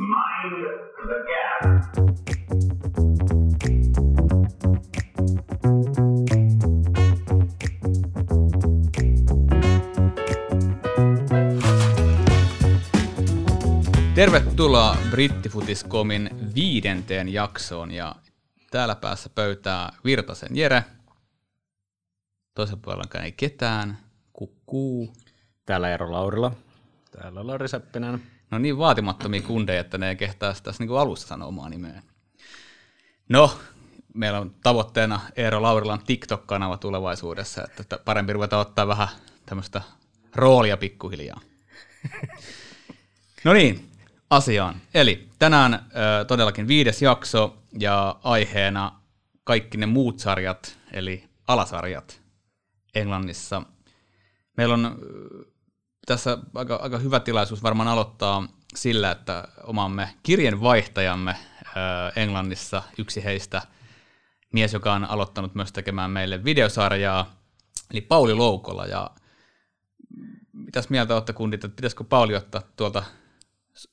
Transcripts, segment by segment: Mind the gap. Tervetuloa Brittifutis.comin 5. jaksoon ja täällä päässä pöytää Virtasen Jere. Toisen puolenkaan ei ketään. Kukkuu. Täällä Eero Laurila. Täällä Lari Seppinen. No niin vaatimattomia kundeja, että ne ei kehtaa tässä niin alussa sanoa omaa nimeä. No, meillä on tavoitteena Eero Laurilan TikTok-kanava tulevaisuudessa, että parempi ruveta ottaa vähän tämmöistä roolia pikkuhiljaa. No niin, asiaan. Eli tänään todellakin 5. jakso ja aiheena kaikki ne muut sarjat, eli alasarjat Englannissa. Meillä on tässä aika hyvä tilaisuus varmaan aloittaa sillä, että omamme kirjeenvaihtajamme Englannissa, yksi heistä mies, joka on aloittanut myös tekemään meille videosarjaa, eli Pauli Loukola. Ja mitäs mieltä olette kundit, että pitäisikö Pauli ottaa tuolta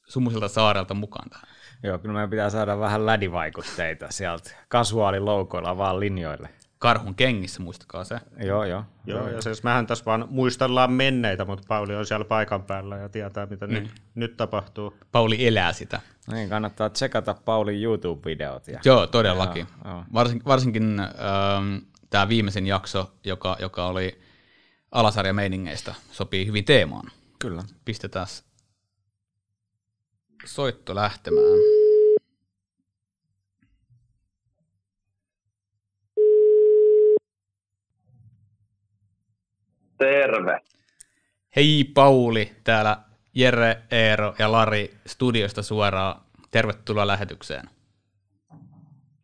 sumuiselta saarelta mukaan tähän? Joo, kyllä meidän pitää saada vähän lädivaikutteita sieltä kasuaaliloukoilla vaan linjoille. Karhun kengissä, muistakaa se. Joo. Ja siis mehän tässä vaan muistellaan menneitä, mutta Pauli on siellä paikan päällä ja tietää, mitä nyt tapahtuu. Pauli elää sitä. Niin, kannattaa tsekata Paulin YouTube-videot. Ja... Joo, todellakin. Joo. Varsinkin tämä viimeisin jakso, joka oli alasarjameiningeistä, sopii hyvin teemaan. Kyllä. Pistetään soitto lähtemään. Terve. Hei Pauli, täällä Jere, Eero ja Lari studiosta suoraan. Tervetuloa lähetykseen.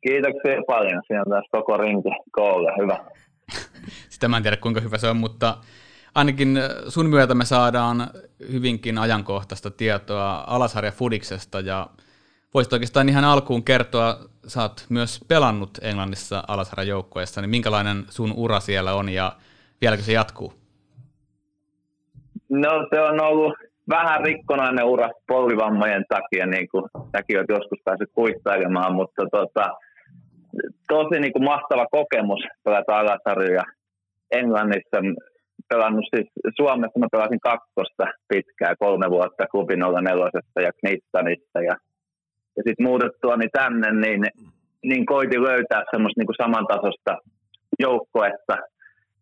Kiitoksia paljon. Siinä on taas koko rinki koolle. Hyvä. Sitä mä en tiedä kuinka hyvä se on, mutta ainakin sun myötä me saadaan hyvinkin ajankohtaista tietoa Alasarja Foodiksesta. Ja voisit oikeastaan ihan alkuun kertoa, sä oot myös pelannut Englannissa Alasarjan joukkueessa, niin minkälainen sun ura siellä on ja vieläkö se jatkuu? No se on ollut vähän rikkonainen ura polvivammojen takia, niin kuin säkin olet joskus päässyt kuittailemaan, mutta tosi niin kuin mahtava kokemus pelata alasarjoja Englannissa. Pelannut siis Suomessa, mä pelasin 2 pitkää, 3 vuotta klubin 04 ja Knittanista ja sitten muutettuani tänne, niin koitin löytää semmoista niin kuin samantasosta joukkoetta.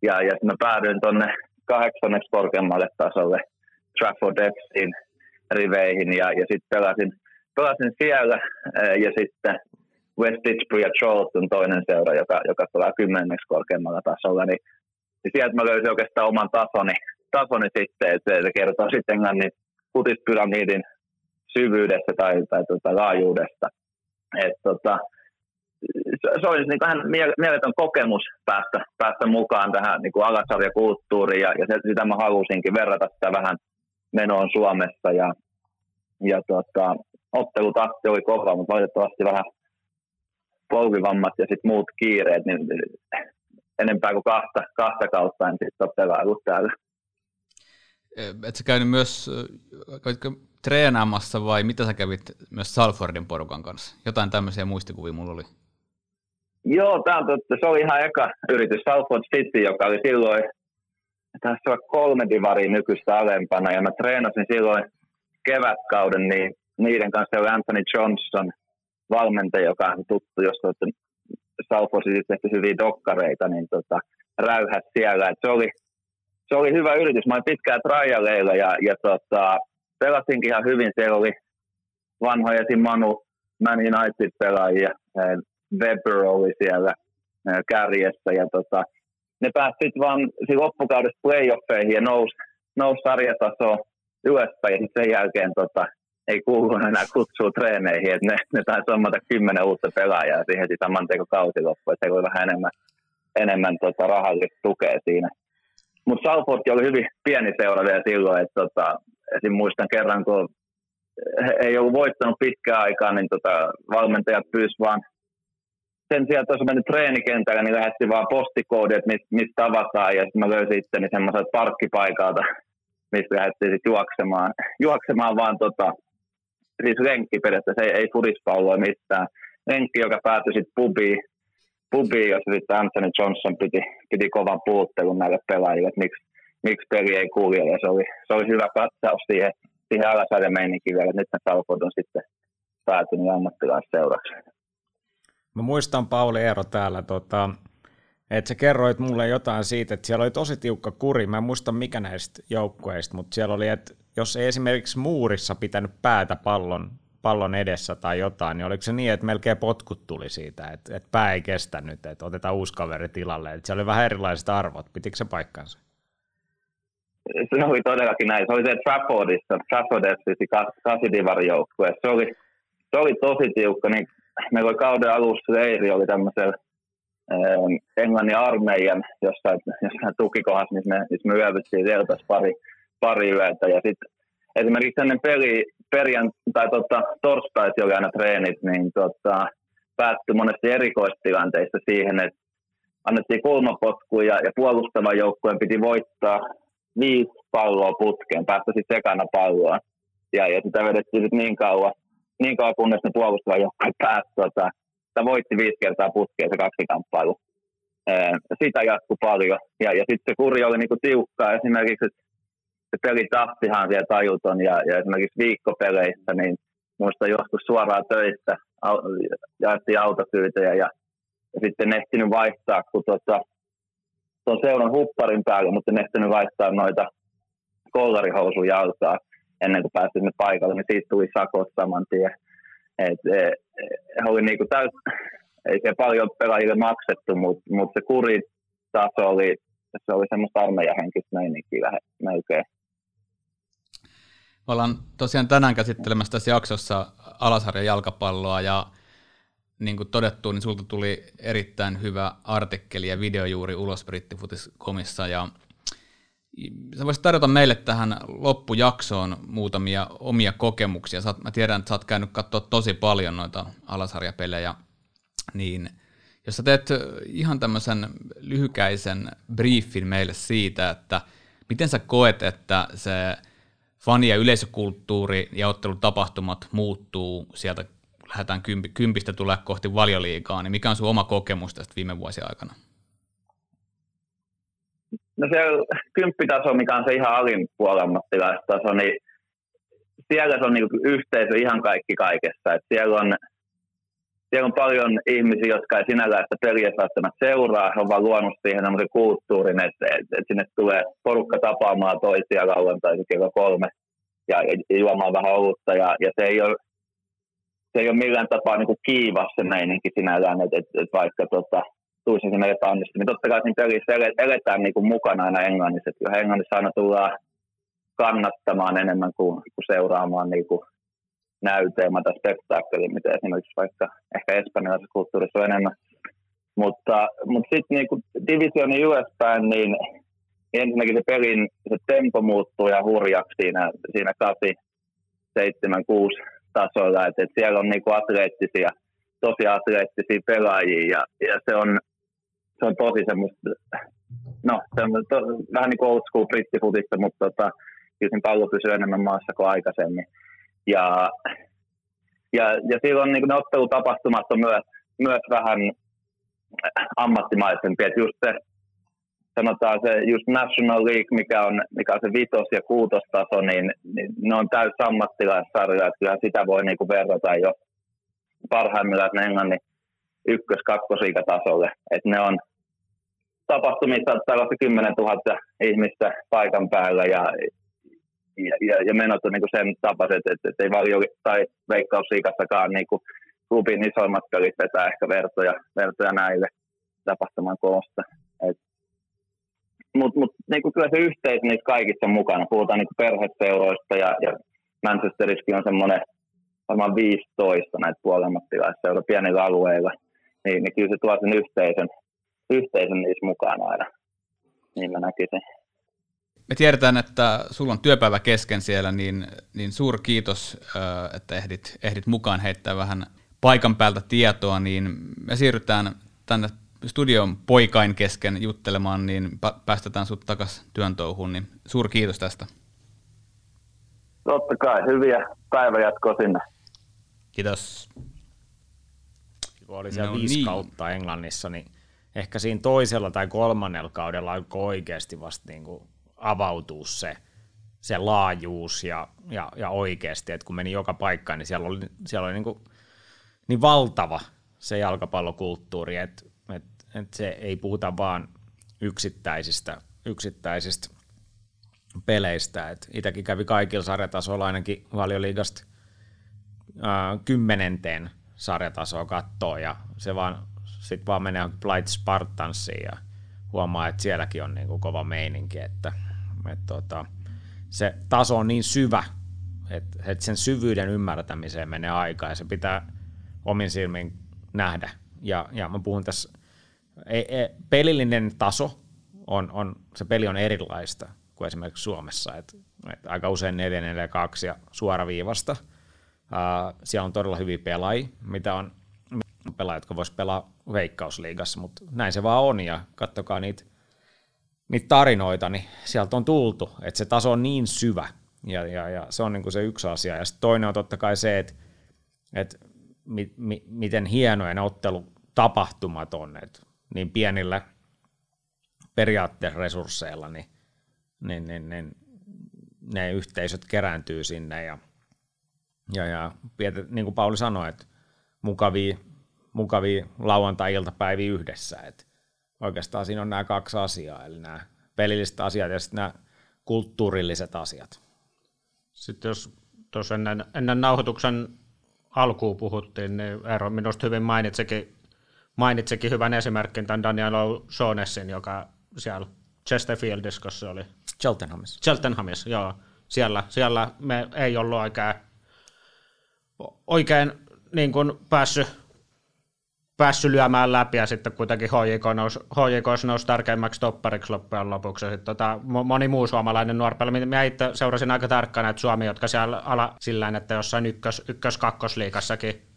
Ja mä päädyin tuonne 8 korkeammalle tasolle Trafford FC:n riveihin ja sitten pelasin siellä ja sitten Westbridge ja Charlton toinen seura, joka pelaa 10 korkeammalla tasolla. Niin sieltä mä löysin oikeastaan oman tasoni sitten, että se kertoo sitten Englannin futispyramidin syvyydestä tai laajuudesta. Se olisi niin vähän mieletön kokemus päästä mukaan tähän niin alasarjakulttuuriin, ja sitä mä halusinkin verrata sitä vähän menoon Suomessa. Ottelutahti oli kova, mutta valitettavasti vähän polvivammat ja sit muut kiireet, niin enempää kuin kahta kautta en sitten ole pelaillut täällä. Et sä käynyt myös treenaamassa vai mitä sä kävit myös Salfordin porukan kanssa? Jotain tämmöisiä muistikuvia mulla oli. Joo, se oli ihan eka yritys, Southport City, joka oli silloin tässä on 3 divaria nykyistä alempana, ja mä treenasin silloin kevätkauden, niin niiden kanssa oli Anthony Johnson, valmentaja, joka on tuttu, jos olette Southport City tehty hyviä dokkareita, niin räyhät siellä. Se oli hyvä yritys, mä olin pitkään trialeilla, ja pelasinkin ihan hyvin, siellä oli vanhoja Manu, Man United-pelaajia, Weber oli siellä kärjessä ja ne pääsivät vaan loppukaudessa playoffeihin ja nousi sarjatasoa ylöspäin ja sen jälkeen ei kuulu enää kutsua treeneihin, että ne taisi ommata 10 uutta pelaajaa siihen saman teko kausi loppuun, että se oli vähän enemmän rahallista tukea siinä. Mutta Salford oli hyvin pieni seura vielä silloin, että muistan kerran, kun ei ollut voittanut pitkään aikaa, niin valmentajat pyysivät vaan sen sijaan, että olisi mennyt treenikentällä, niin lähetti vaan postikoodi, että mistä tavataan, ja sitten mä löysin itteni semmoiselta parkkipaikalta, mistä lähdettiin sitten juoksemaan vaan siis lenkki periaatteessa, ei fudispalloi mitään. Lenkki, joka päätyi sitten pubiin, jossa sitten Anthony Johnson piti kovan puuttelun näille pelaajille, että miksi peli ei kulje, ja se oli hyvä katsaus siihen Alasarjan meininkin vielä, että nyt ne Salford on sitten päätynyt ammattilaisseuraksi. Mä muistan, Pauli, Eero täällä, että sä kerroit mulle jotain siitä, että siellä oli tosi tiukka kuri. Mä en muista mikä näistä joukkueista, mutta siellä oli, että jos ei esimerkiksi muurissa pitänyt päätä pallon edessä tai jotain, niin oliko se niin, että melkein potkut tuli siitä, että pää ei kestänyt, että otetaan uusi kaveri tilalle. Että siellä oli vähän erilaiset arvot. Pitikö se paikkansa? Se oli todellakin näin. Se oli se Traffordissa, Trafford FC, 8-divarijoukkue. Se oli tosi tiukka. Niin meillä oli kauden alussa leiri, oli tämmöisellä Englannin armeijan jossain tukikohdassa, missä me yövyttiin deltas pari yötä. Ja sitten esimerkiksi ennen peliä torstaisi oli aina treenit, niin päättyi monesti erikoistilanteista siihen, että annettiin kulmapotkuja ja puolustavan joukkueen piti voittaa 5 palloa putkeen, päästä sitten ekana palloon. Ja sitä vedettiin sitten niin kauan, kunnes ne puolustavan joukkueen pääsi tai voitti 5 kertaa putkeen se 2 kamppailu. Sitä jatkui paljon. Ja sitten se kuri oli niinku tiukkaa esimerkiksi, että se pelitahtihan siellä tajuton, ja esimerkiksi viikkopeleissä, niin muistan joskus suoraan töistä, jaettiin autokyytejä, ja sitten ehtinyt vaihtaa, kun tuon seuran hupparin päälle, mutta en ehtinyt vaihtaa noita kollarihousuja alkaa ennen kuin pääsi sinne paikalle, niin siitä tuli sakot saman tien. Oli niinku ei se paljon pelaajille maksettu, mutta se kuritaso oli semmoista armeijahenkistä meininkiä melkein. Ollaan tosiaan tänään käsittelemässä tässä jaksossa Alasarjan jalkapalloa, ja niin kuin todettu, niin sulta tuli erittäin hyvä artikkeli ja video juuri ulos Brittifutis.comissa, ja sä voisit tarjota meille tähän loppujaksoon muutamia omia kokemuksia. Mä tiedän, että sä oot käynyt katsoa tosi paljon noita Alasarjapelejä, niin jos sä teet ihan tämmöisen lyhykäisen briefin meille siitä, että miten sä koet, että se fani- ja yleisökulttuuri ja ottelutapahtumat muuttuu, sieltä lähdetään kympistä tulee kohti Valioliigaa, niin mikä on sun oma kokemus tästä viime vuosien aikana? No se kymppitaso, mikä on se ihan alin puolammattilaistaso, niin siellä se on niin kuin yhteisö ihan kaikki kaikessa. Et siellä on paljon ihmisiä, jotka ei sinällään sitä peliä välttämättä seuraa, he on vaan luonut siihen tämmöisen kulttuurin, että sinne tulee porukka tapaamaan toisia lauantaisin kello 3 ja juomaan vähän olutta, ja se ei ole millään tapaa niin kuin kiivas se meininki sinällään, että vaikka tulisi sinne epäonnistuminen, niin totta kai siinä pelissä eletään niin kuin mukana aina Englannissa, että kyllä Englannissa aina tullaan kannattamaan enemmän kuin seuraamaan niin kuin näytelmä tai spektaakkeli, mitä esimerkiksi vaikka ehkä espanjalaisessa kulttuurissa on enemmän. Mutta sitten niinku divisioonin ylöspäin, niin ensinnäkin se pelin se tempo muuttuu ja hurjaksi siinä 8, 7, 6 tasoilla. Et siellä on niinku atleettisia, tosi atleettisia pelaajia, ja se on tosi semmoista, vähän niin kuin old school brittifutista, mutta kyllä sen pallo pysyy enemmän maassa kuin aikaisemmin. Ja silloin niin ne ottelutapahtumat on myös vähän ammattimaisempia. Et just se, sanotaan se just National League, mikä on se 5- ja 6-taso, niin ne on täys ammattilaissarja. Et kyllä sitä voi niin kuin verrata jo parhaimmillaan Englannin 1-, 2-liigatasolle. Et ne on tapahtumissa tällaista 10 000 ihmistä paikan päällä, ja menot on niinku sen tapaiset, että ei Valio tai Veikkausliigassakaan niinku klubin isoimmat pelit vetää ehkä vertoja näille tapahtuman koosta. Mutta niinku kyllä se yhteisö niissä kaikissa on mukana. Puhutaan niinku perheseuroista, ja Manchesterissakin on semmoinen varmaan 15 näitä puolammattilaisseuroja pienillä alueilla. Niin kyllä se tuo sen yhteisön niissä mukana aina. Niin mä näkisin. Me tiedetään, että sulla on työpäivä kesken siellä, niin suurkiitos, että ehdit mukaan heittää vähän paikan päältä tietoa, niin me siirrytään tänne studion poikain kesken juttelemaan, niin päästetään sut takaisin työn touhuun, niin suurkiitos tästä. Totta kai, hyviä päivänjatkoa sinne. Kiitos. Kun oli siellä 5 kautta Englannissa, niin ehkä siinä toisella tai kolmannella kaudella alkoi oikeasti vasta niin kuin avautua se laajuus ja oikeasti, että kun meni joka paikkaan, niin siellä oli niin kuin niin valtava se jalkapallokulttuuri, että se ei puhuta vaan yksittäisistä peleistä. Et itäkin kävi kaikilla sarjatasoilla ainakin Valioliigasta 10. sarjatasoa kattoa, ja se vaan menee Blyth Spartansiin ja huomaa, että sielläkin on niinku kova meininki, että se taso on niin syvä, että sen syvyyden ymmärtämiseen menee aikaa, ja se pitää omin silmin nähdä. Ja mä puhun tässä, pelillinen taso on, se peli on erilaista kuin esimerkiksi Suomessa, että aika usein 4-4-2 ja suoraviivasta. Siellä on todella hyviä pelaajia, mitä on pelaajia, jotka vois pelaa Veikkausliigassa, mutta näin se vaan on, ja katsokaa niitä tarinoita, niin sieltä on tultu, että se taso on niin syvä, ja se on niinku se yksi asia, ja sitten toinen on totta kai se, että miten hienoja ne ottelutapahtumat on, että niin pienillä periaatteessa resursseilla, niin ne yhteisöt kerääntyy sinne, ja niin kuin Pauli sanoi, että mukavia lauantai-iltapäiviä yhdessä. Et oikeastaan siinä on nämä kaksi asiaa, eli nämä pelilliset asiat ja sitten nämä kulttuurilliset asiat. Sitten jos tuossa ennen nauhoituksen alkuun puhuttiin, niin Eero minusta hyvin mainitsikin hyvän esimerkin tämän Daniel O'Shaughnessin, joka siellä Chesterfieldissa, kun se oli. Cheltenhamissa, joo. Siellä me ei ollut oikein niin kuin päässyt lyömään läpi, ja sitten kuitenkin HJK nousi tärkeimmäksi toppariksi loppujen lopuksi. Sitten moni muu suomalainen nuorpeli, mitä minä itse seurasin aika tarkkaan näitä Suomi, jotka siellä sillä että jossain ykkös-kakkosliigassakin.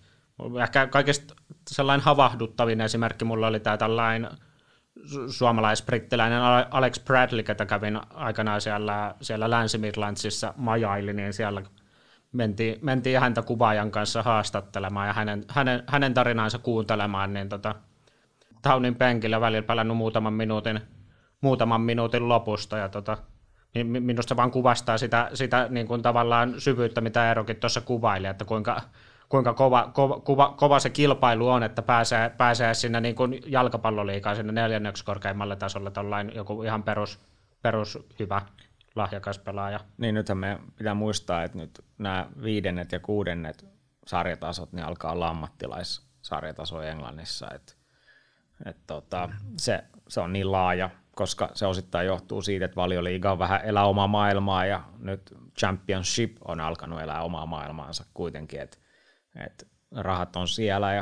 Ehkä kaikista sellainen havahduttavin esimerkki mulla oli tämä tällainen suomalais-brittiläinen Alex Bradley, ketä kävin aikanaan siellä Länsi-Midlandsissa majaili, niin siellä mentiin häntä kuvaajan kanssa haastattelemaan ja hänen tarinaansa kuuntelemaan, niin Townin penkillä välillä pelannut muutaman minuutin lopusta, ja minusta se vaan kuvastaa sitä niin kuin tavallaan syvyyttä, mitä Eerokin tuossa kuvaili, että kuinka kova se kilpailu on, että pääsee sinne niin kuin jalkapalloliigaan sinne 4. korkeimmalle tasolle tollain joku ihan perus hyvä lahjakas pelaaja. Niin nythän me pitää muistaa, että nyt nämä 5. ja 6. sarjatasot niin alkaa olla ammattilaissarjataso Englannissa, se on niin laaja, koska se osittain johtuu siitä, että Valioliiga on vähän elää omaa maailmaa, ja nyt Championship on alkanut elää omaa maailmaansa kuitenkin, että rahat on siellä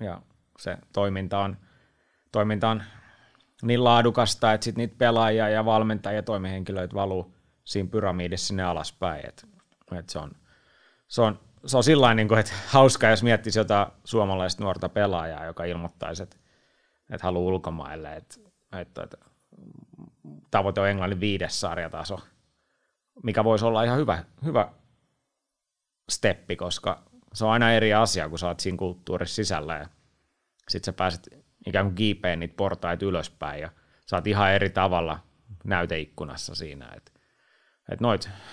ja se toiminta on niin laadukasta, että sitten niitä pelaajia ja valmentajia ja toimihenkilöitä valuu siinä pyramiidissa sinne alaspäin. Et se on sillain, niin kuin, että hauskaa, jos miettisi jotain suomalaista nuorta pelaajaa, joka ilmoittaisi, että haluaa ulkomaille. Että tavoite on Englannin 5. sarjataso, mikä voisi olla ihan hyvä steppi, koska se on aina eri asia, kun sä oot siinä kulttuurissa sisällä, ja sit sä pääset ikään kuin kiipeen niitä portaita ylöspäin, ja sä oot ihan eri tavalla näyteikkunassa siinä. Et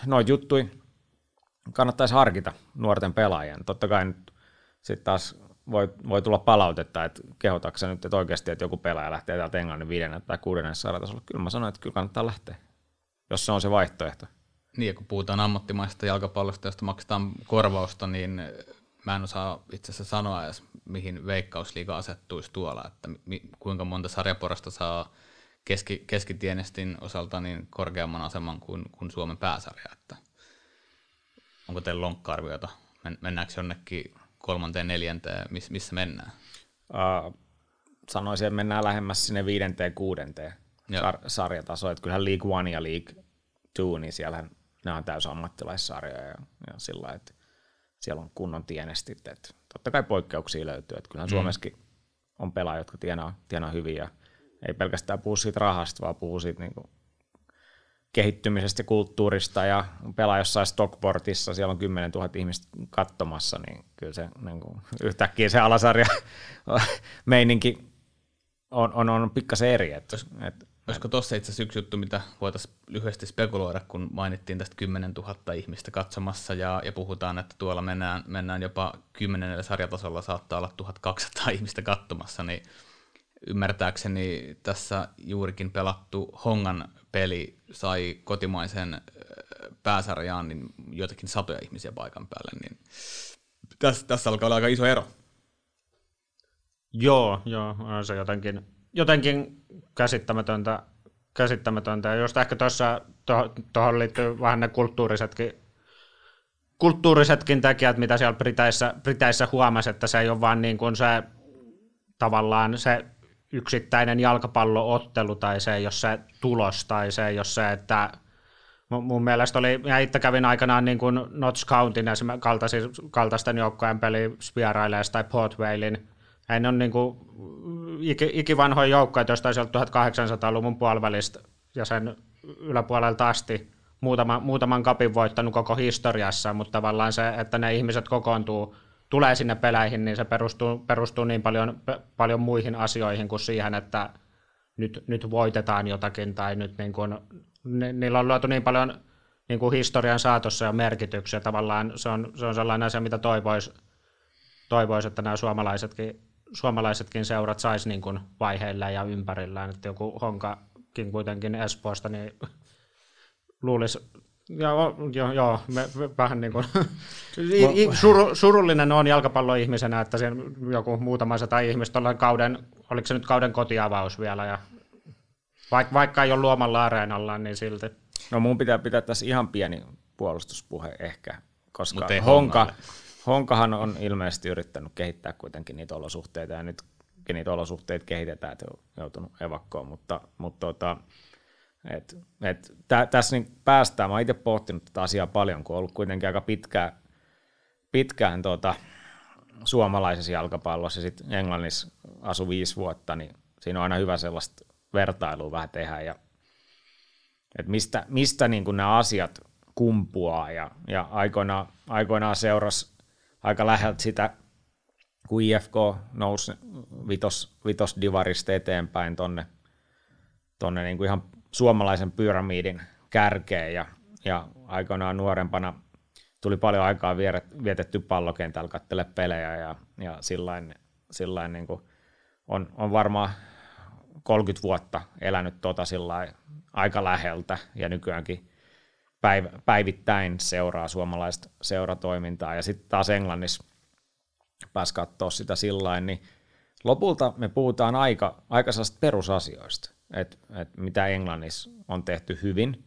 noit juttui kannattaisi harkita nuorten pelaajan. Totta kai nyt sit taas voi tulla palautetta, että kehotatko sä nyt, että oikeasti, että joku pelaaja lähtee täältä Englannin 5. tai 6. sarjatasolla. Kyllä mä sanoin, että kyllä kannattaa lähteä, jos se on se vaihtoehto. Niin, kun puhutaan ammattimaisesta jalkapallosta, josta maksetaan korvausta, niin mä en osaa itse asiassa sanoa edes, mihin Veikkausliiga asettuisi tuolla, että kuinka monta sarjaporasta saa keskitienestin osalta niin korkeamman aseman kuin Suomen pääsarja. Että onko teillä lonkka-arviota? Mennäänkö jonnekin 3., 4, missä mennään? Sanoisin, että mennään lähemmäs sinne 5., 6. sarjatasoon, että kyllähän League One ja League Two, niin siellähän nämä on täysin ammattilaissarjoja ja sillä lailla, että siellä on kunnon tienestit, että totta kai poikkeuksia löytyy, että kyllähän Suomessakin on pelaajia, jotka tienaa hyviä, ei pelkästään puhu siitä rahasta, vaan puhu siitä niin kuin kehittymisestä, kulttuurista ja pelaa jossain Stockportissa, siellä on 10 000 ihmistä katsomassa, niin kyllä se niin kuin, yhtäkkiä se alasarja meininki on pikkasen eri. Olisiko tuossa itse asiassa yksi juttu, mitä voitaisiin lyhyesti spekuloida, kun mainittiin tästä 10 000 ihmistä katsomassa ja puhutaan, että tuolla mennään jopa 10. sarjatasolla saattaa olla 1200 ihmistä katsomassa, niin ymmärtääkseni tässä juurikin pelattu Hongan peli sai kotimaisen pääsarjaan niin joitakin satoja ihmisiä paikan päälle, niin tässä alkaa olla aika iso ero. Joo, se on jotenkin käsittämätöntä. Ja just ehkä tuossa tuohon liittyy vähän ne kulttuurisetkin tekijät, mitä siellä Briteissä huomasi, että se ei ole vaan niin kuin se tavallaan se yksittäinen jalkapalloottelu tai se, jos se tulos tai se, jos se, että mun mielestä oli, ja itse kävin aikanaan niin kuin Notts Countyn kaltaisten joukkojen peli vieraileessa tai Port Valein. Ei ne ole niin kuin ikivanhoja joukkoja, jostain sieltä 1800-luvun puolivälistä ja sen yläpuolelta asti muutaman kapin voittanut koko historiassa, mutta tavallaan se, että ne ihmiset kokoontuu, tulee sinne peleihin, niin se perustuu niin paljon muihin asioihin kuin siihen, että nyt voitetaan jotakin tai nyt niin kuin, niillä on luotu niin paljon niin kuin historian saatossa ja merkityksiä. Tavallaan se on sellainen asia, mitä toivoisi, että nämä suomalaisetkin seurat saisi niin kuin vaiheillaan ja ympärillään, että joku Honkakin kuitenkin Espoosta, niin luulisi. Joo, vähän niin kuin surullinen on jalkapalloihmisenä, että siinä joku muutama sata ihmistä ollaan oliko se nyt kauden kotiavaus vielä, ja vaikka ei ole Luomalla areenalla, niin silti. No mun pitää pitää tässä ihan pieni puolustuspuhe ehkä, koska Honkahan on ilmeisesti yrittänyt kehittää kuitenkin niitä olosuhteita, ja nyt niitä olosuhteet kehitetään, että on joutunut evakkoon, mutta tässä niin päästään, mä oon itse pohtinut tätä asiaa paljon, kun on ollut kuitenkin aika pitkään suomalaisessa jalkapallossa ja sitten Englannissa asui 5 vuotta, niin siinä on aina hyvä sellaista vertailua vähän tehdä, ja että mistä niin kuin nämä asiat kumpuaa, ja aikoinaan seurasi aika läheltä sitä, kun IFK nousi vitosdivarista eteenpäin tonne niin kuin ihan suomalaisen pyramidin kärkeen, ja aikanaan nuorempana tuli paljon aikaa vietetty pallokentällä katsele pelejä, ja sillain niin kuin on varmaan 30 vuotta elänyt sillain aika läheltä, ja nykyäänkin päivittäin seuraa suomalaista seuratoimintaa, ja sitten taas Englannissa pääsi katsoa sitä sillain, niin lopulta me puhutaan aika sellaista perusasioista. Että mitä Englannissa on tehty hyvin,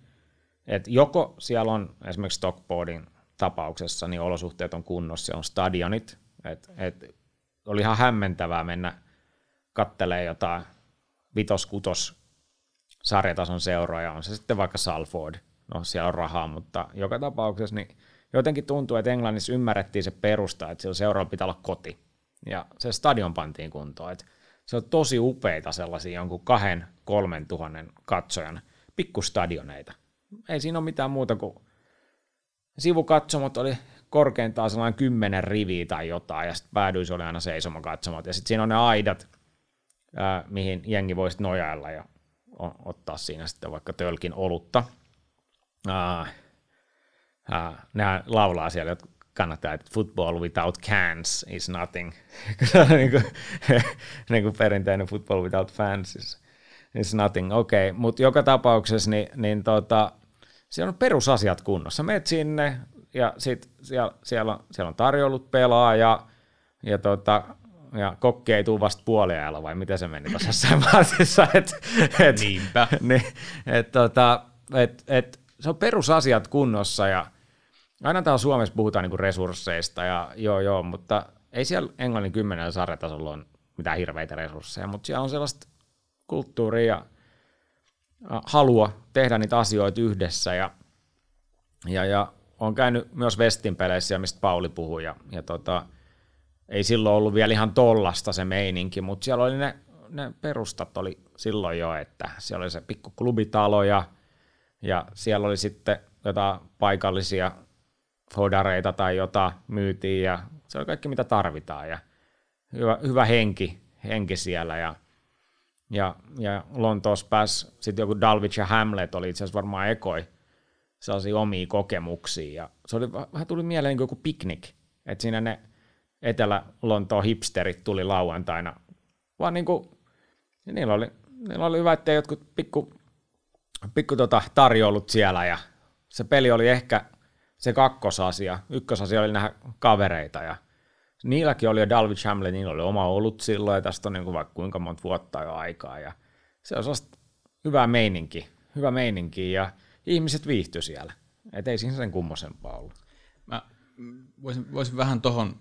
että joko siellä on esimerkiksi Stockportin tapauksessa, niin olosuhteet on kunnossa, on stadionit, että oli ihan hämmentävää mennä kattelemaan jotain 5-6 sarjatason seuroja, on se sitten vaikka Salford, no siellä on rahaa, mutta joka tapauksessa niin jotenkin tuntuu, että Englannissa ymmärrettiin se perusta, että siellä seuralla pitää olla koti, ja se stadion pantiin kuntoon, että se on tosi upeita sellaisia jonkun 2-3 tuhannen katsojan pikkustadioneita. Ei siinä ole mitään muuta kuin sivukatsomot oli korkeintaan sellainen 10 riviä tai jotain, ja sitten päädyissä oli aina seisomakatsomot. Ja sitten siinä on ne aidat, mihin jengi voisi nojailla ja ottaa siinä sitten vaikka tölkin olutta. Nehän laulaa siellä, jotka kannattaa, että football without cans is nothing. niin kuin perinteinen football without fans is nothing. Okei, mutta joka tapauksessa niin siellä on perusasiat kunnossa. Meet sinne, ja sit siellä on tarjoulut pelaajaa, ja kokki ei tule vasta puoliajalla, vai miten se meni tässä maatissa? Niinpä. Se on perusasiat kunnossa, ja aina täällä Suomessa puhutaan niinku resursseista, ja joo, mutta ei siellä Englannin 10 sarjatasolla ole mitään hirveitä resursseja, mutta siellä on sellaista kulttuuria ja halua tehdä niitä asioita yhdessä, ja olen käynyt myös Westin peleissä, mistä Pauli puhui, ja ei silloin ollut vielä ihan tollasta se meininki, mutta siellä oli ne perustat oli silloin jo, että siellä oli se pikkuklubitalo, ja ja siellä oli sitten jotain paikallisia fodareita tai jotain myytiin ja se oli kaikki mitä tarvitaan ja hyvä henki siellä ja Lontoossa pääsi sitten joku Dalwich ja Hamlet oli itse asiassa varmaan ekoi sellaisia omia kokemuksia ja se oli, vähän tuli mieleen niin kuin joku piknik, että siinä ne Etelä-Lontoon hipsterit tuli lauantaina, vaan niin kuin, niillä oli hyvä, ettei jotkut pikku tarjoulut siellä ja se peli oli ehkä se kakkosasia, ykkösasia oli nähdä kavereita ja niilläkin oli jo Dalwich Hamlet, niillä oli oma ollut silloin ja tästä on niin kuin vaikka kuinka monta vuotta jo aikaa ja se on sellaista hyvä meininki ja ihmiset viihtyi siellä, et ei siinä sen kummosempaa ollut. Mä voisin vähän tohon,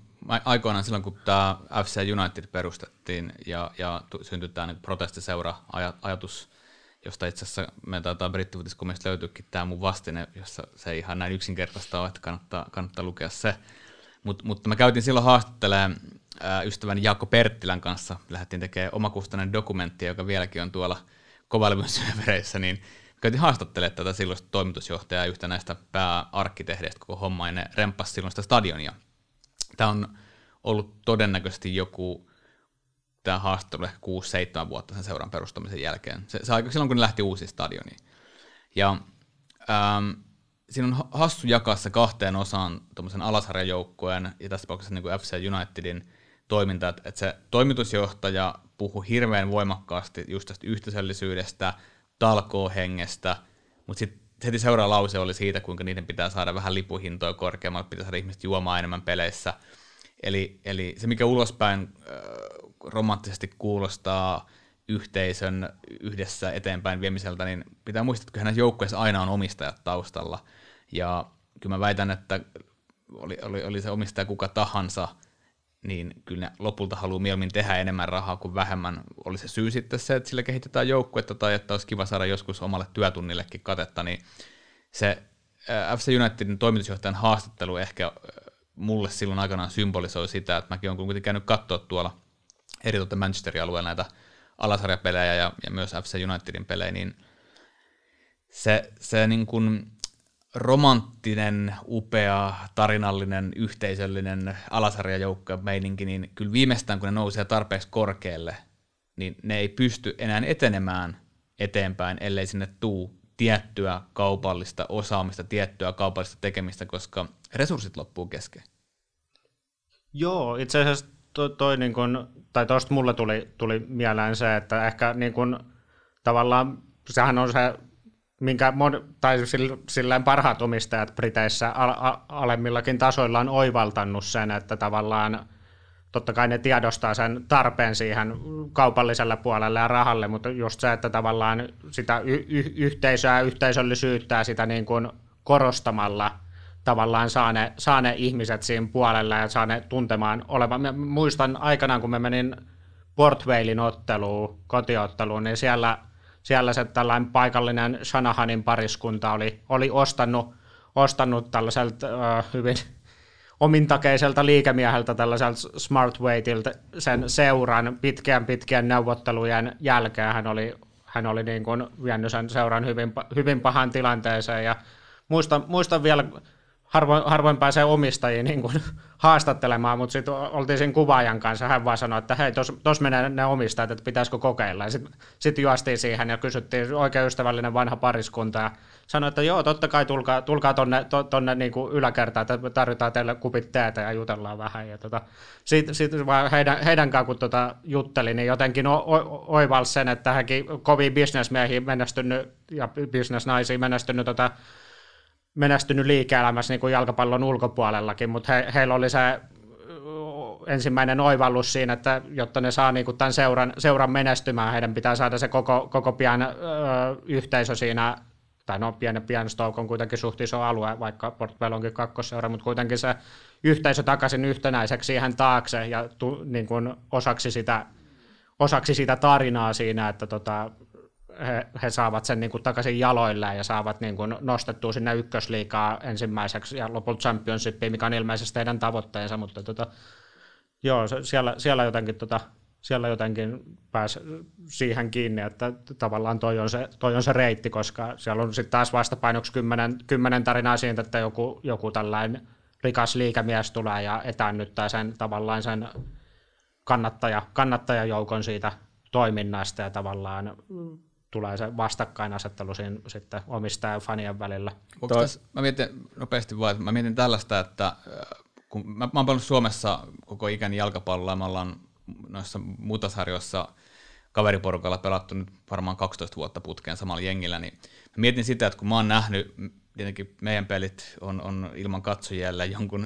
aikoinaan silloin kun tämä FC United perustettiin ja syntyi tämä protestiseura-ajatus, josta itse asiassa me taitaa Brittifutis.comista löytyykin tämä mun vastine, jossa se ei ihan näin yksinkertaista ole, että kannattaa lukea se. Mutta mä käytin silloin haastattelemaan ystäväni Jaakko Perttilän kanssa, lähdettiin tekemään omakustainen dokumentti, joka vieläkin on tuolla kovalevyn syövereissä, niin käytiin haastattelemaan tätä silloista toimitusjohtajaa yhtä näistä pääarkkitehdeistä koko hommaa, ja ne remppasi silloin sitä stadionia. Tämä on ollut todennäköisesti joku, tämä haastattelu ehkä 6-7 vuotta sen seuran perustamisen jälkeen. Se aika silloin, kun ne lähti uusiin stadioniin. Ja siinä on hassu jakaa se kahteen osaan tuommoisen alasarjajoukkueen ja tässä tapauksessa niin kuin FC Unitedin toiminta, että se toimitusjohtaja puhui hirveän voimakkaasti just tästä yhteisöllisyydestä, talkoohengestä, mutta sitten heti seuraava lause oli siitä, kuinka niiden pitää saada vähän lipuhintoja korkeammalle, pitää saada ihmiset juomaan enemmän peleissä. Eli se, mikä ulospäin romanttisesti kuulostaa yhteisön yhdessä eteenpäin viemiseltä, niin pitää muistaa, että kyllähän näissä joukkueissa aina on omistajat taustalla. Ja kyllä mä väitän, että oli se omistaja kuka tahansa, niin kyllä ne lopulta haluaa mieluummin tehdä enemmän rahaa kuin vähemmän. Oli se syy sitten se, että sillä kehitetään joukkuetta tai että olisi kiva saada joskus omalle työtunnillekin katetta, niin se FC Unitedin toimitusjohtajan haastattelu ehkä mulle silloin aikanaan symbolisoi sitä, että mäkin olen kuitenkin käynyt katsoa tuolla eritoten Manchesterin alueella näitä alasarjapelejä ja myös FC Unitedin pelejä, niin se niin kuin romanttinen, upea, tarinallinen, yhteisöllinen alasarjajoukkojen meininki, niin kyllä viimeistään kun ne nousee tarpeeksi korkealle, niin ne ei pysty enää etenemään eteenpäin, ellei sinne tule tiettyä kaupallista osaamista, tiettyä kaupallista tekemistä, koska resurssit loppuu kesken. Joo, itse asiassa toi niin kun, tai tosta mulle tuli mieleen se, että ehkä niin kun, tavallaan sehän on se, minkä tai sillään parhaat omistajat Briteissä alemmillakin tasoilla on oivaltanut sen, että tavallaan totta kai ne tiedostaa sen tarpeen siihen kaupalliselle puolelle ja rahalle, mutta just se, että tavallaan sitä yhteisöä, yhteisöllisyyttä sitä niin kuin korostamalla tavallaan saa ne ihmiset siinä puolella ja saa ne tuntemaan olevan. Mä muistan aikanaan, kun mä menin Port Valen otteluun, kotiotteluun, niin siellä se tällainen paikallinen Shanahanin pariskunta oli ostanut tällaiselta hyvin omintakeiselta liikemieheltä, tällaiselta Smartweightiltä sen seuran pitkien neuvottelujen jälkeen. Hän oli niin kuin vienyt sen seuran hyvin pahan tilanteeseen ja muistan vielä, harvoin pääsee omistajia niin kuin haastattelemaan, mutta sitten oltiin siinä kuvaajan kanssa, hän vaan sanoi, että hei, tuossa menee ne omistajat, että pitäisikö kokeilla. Sitten juostiin siihen ja kysyttiin, oikein ystävällinen vanha pariskunta, ja sanoi, että joo, totta kai tulkaa tuonne niin kuin yläkertaan, että tarvitaan teille kupit teetä ja jutellaan vähän. Ja sitten vaan heidän kanssa, kun jutteli, niin jotenkin oivalsi sen, että hänkin kovia bisnesmiehiä menestynyt ja bisnesnaisia menestynyt menestynyt liike-elämässä niin kuin jalkapallon ulkopuolellakin, mutta heillä oli se ensimmäinen oivallus siinä, että jotta ne saa niin kuin tämän seuran menestymään, heidän pitää saada se koko pian yhteisö siinä, tai no pian Stoke on kuitenkin suht iso alue, vaikka Port Vale onkin kakkosseura, mutta kuitenkin se yhteisö takaisin yhtenäiseksi siihen taakse ja niin kuin osaksi sitä tarinaa siinä, että he saavat sen niin kuin takaisin jaloilleen ja saavat niin kuin nostettua sinne ykkösliigaa ensimmäiseksi ja lopulta championshipiin, mikä on ilmeisesti heidän tavoitteensa, mutta joo, siellä jotenkin siellä jotenkin pääsi siihen kiinni, että tavallaan toi on se reitti, koska siellä on sitten taas vastapainoksi 10 tarinaa siitä, että joku tällainen rikas liikemies tulee ja etäännyttää sen tavallaan sen kannattajajoukon siitä toiminnasta ja tavallaan tulee se vastakkainasettelu siinä sitten omistajan ja fanien välillä. Mä mietin nopeasti vaan, mä mietin tällaista, että kun mä oon pelannut Suomessa koko ikäni jalkapalloa, mä ollaan noissa muutasarjoissa kaveriporukalla pelattu nyt varmaan 12 vuotta putkeen samalla jengillä, niin mä mietin sitä, että kun mä oon nähnyt, tietenkin meidän pelit on ilman katsojia,